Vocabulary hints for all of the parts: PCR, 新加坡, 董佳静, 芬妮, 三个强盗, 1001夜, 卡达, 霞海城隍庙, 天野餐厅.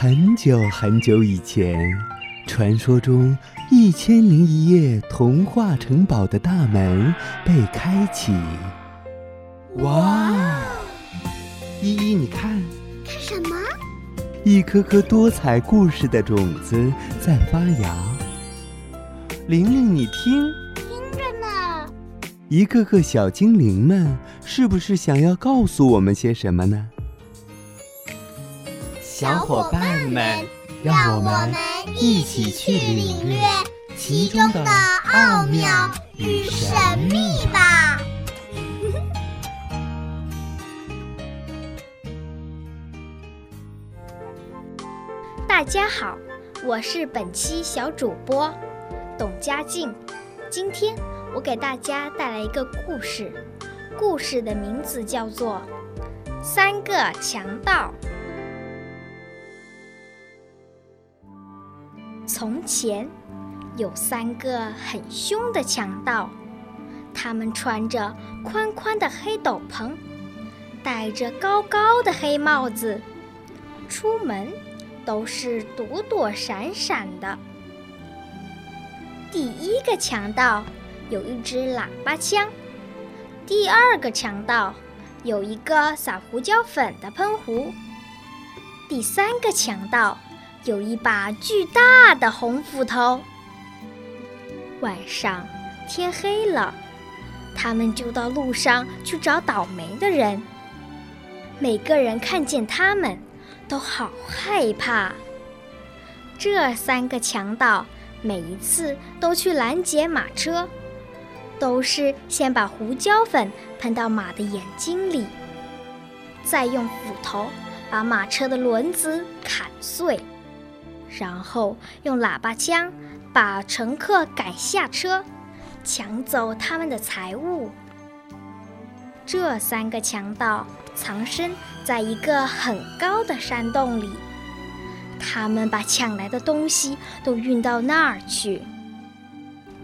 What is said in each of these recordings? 很久很久以前，传说中1001夜童话城堡的大门被开启。哇！依依，你看，是什么？一颗颗多彩故事的种子在发芽。玲玲，你听，听着呢。一个个小精灵们，是不是想要告诉我们些什么呢？小伙伴们，让我们一起去领略其中的奥妙与神秘吧！大家好，我是本期小主播董佳静。今天我给大家带来一个故事，故事的名字叫做《3个强盗》。从前有3个很凶的强盗，他们穿着宽宽的黑斗篷，戴着高高的黑帽子，出门都是躲躲闪闪的。第1个强盗有一支喇叭枪，第2个强盗有一个撒胡椒粉的喷壶，第3个强盗有一把巨大的红斧头。晚上天黑了，他们就到路上去找倒霉的人。每个人看见他们都好害怕。这3个强盗每一次都去拦截马车，都是先把胡椒粉喷到马的眼睛里，再用斧头把马车的轮子砍碎，然后用喇叭枪把乘客赶下车，抢走他们的财物。这3个强盗藏身在一个很高的山洞里，他们把抢来的东西都运到那儿去。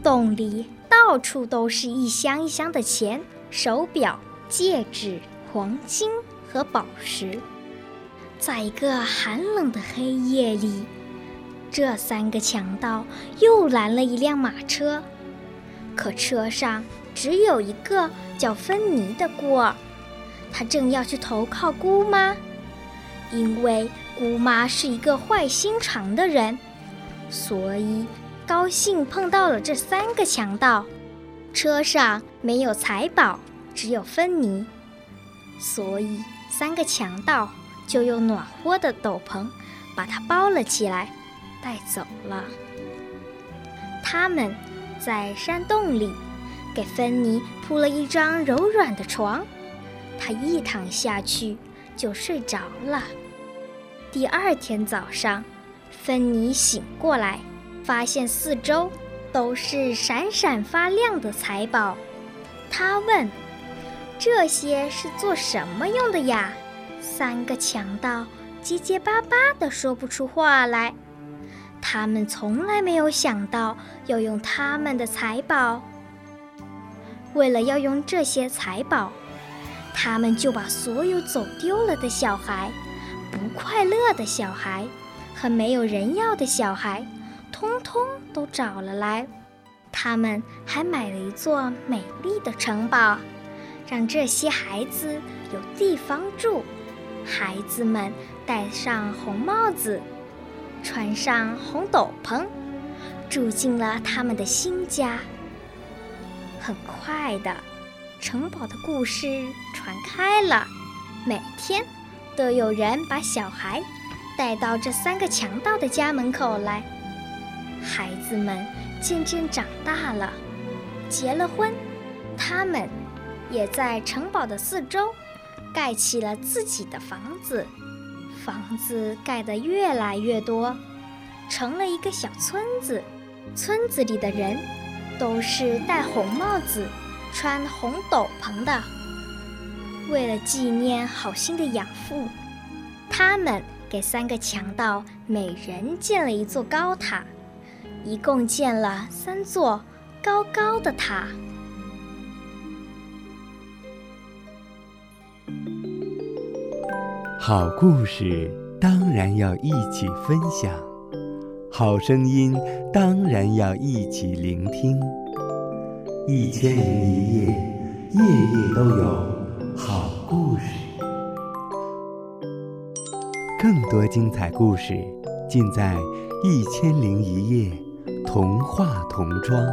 洞里到处都是一箱一箱的钱、手表、戒指、黄金和宝石。在一个寒冷的黑夜里，这3个强盗又拦了一辆马车，可车上只有一个叫芬妮的孤儿，他正要去投靠姑妈。因为姑妈是一个坏心肠的人，所以高兴碰到了这3个强盗。车上没有财宝，只有芬妮，所以3个强盗就用暖和的斗篷把它包了起来，带走了。他们在山洞里给芬妮铺了一张柔软的床，她一躺下去就睡着了。第2天早上，芬妮醒过来，发现四周都是闪闪发亮的财宝。她问：“这些是做什么用的呀？”3个强盗结结巴巴地说不出话来。他们从来没有想到要用他们的财宝。为了要用这些财宝，他们就把所有走丢了的小孩、不快乐的小孩和没有人要的小孩通通都找了来。他们还买了一座美丽的城堡，让这些孩子有地方住。孩子们戴上红帽子，穿上红斗篷，住进了他们的新家。很快的，城堡的故事传开了，每天都有人把小孩带到这3个强盗的家门口来。孩子们渐渐长大了，结了婚，他们也在城堡的四周盖起了自己的房子。房子盖得越来越多，成了一个小村子。村子里的人都是戴红帽子、穿红斗篷的。为了纪念好心的养父，他们给3个强盗每人建了一座高塔，一共建了3座高高的塔。好故事当然要一起分享，好声音当然要一起聆听。1001夜，夜夜都有好故事。更多精彩故事尽在1001夜童话童装。